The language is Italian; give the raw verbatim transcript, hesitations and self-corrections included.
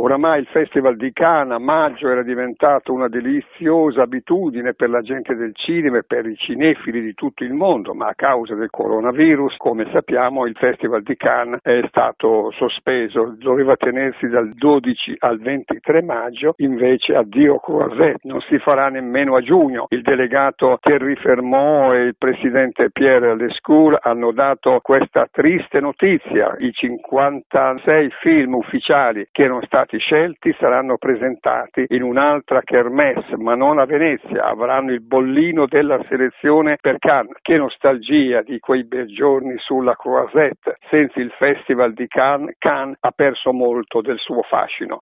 Oramai il Festival di Cannes a maggio era diventato una deliziosa abitudine per la gente del cinema e per i cinefili di tutto il mondo, ma a causa del coronavirus, come sappiamo, il Festival di Cannes è stato sospeso, doveva tenersi dal dodici al ventitré maggio, invece addio croisette, non si farà nemmeno a giugno. Il delegato Thierry Fermeau e il presidente Pierre Lescure hanno dato questa triste notizia: i cinquantasei film ufficiali che erano stati scelti saranno presentati in un'altra kermesse, ma non a Venezia, avranno il bollino della selezione per Cannes. Che nostalgia di quei bei giorni sulla Croisette! Senza il Festival di Cannes, Cannes ha perso molto del suo fascino.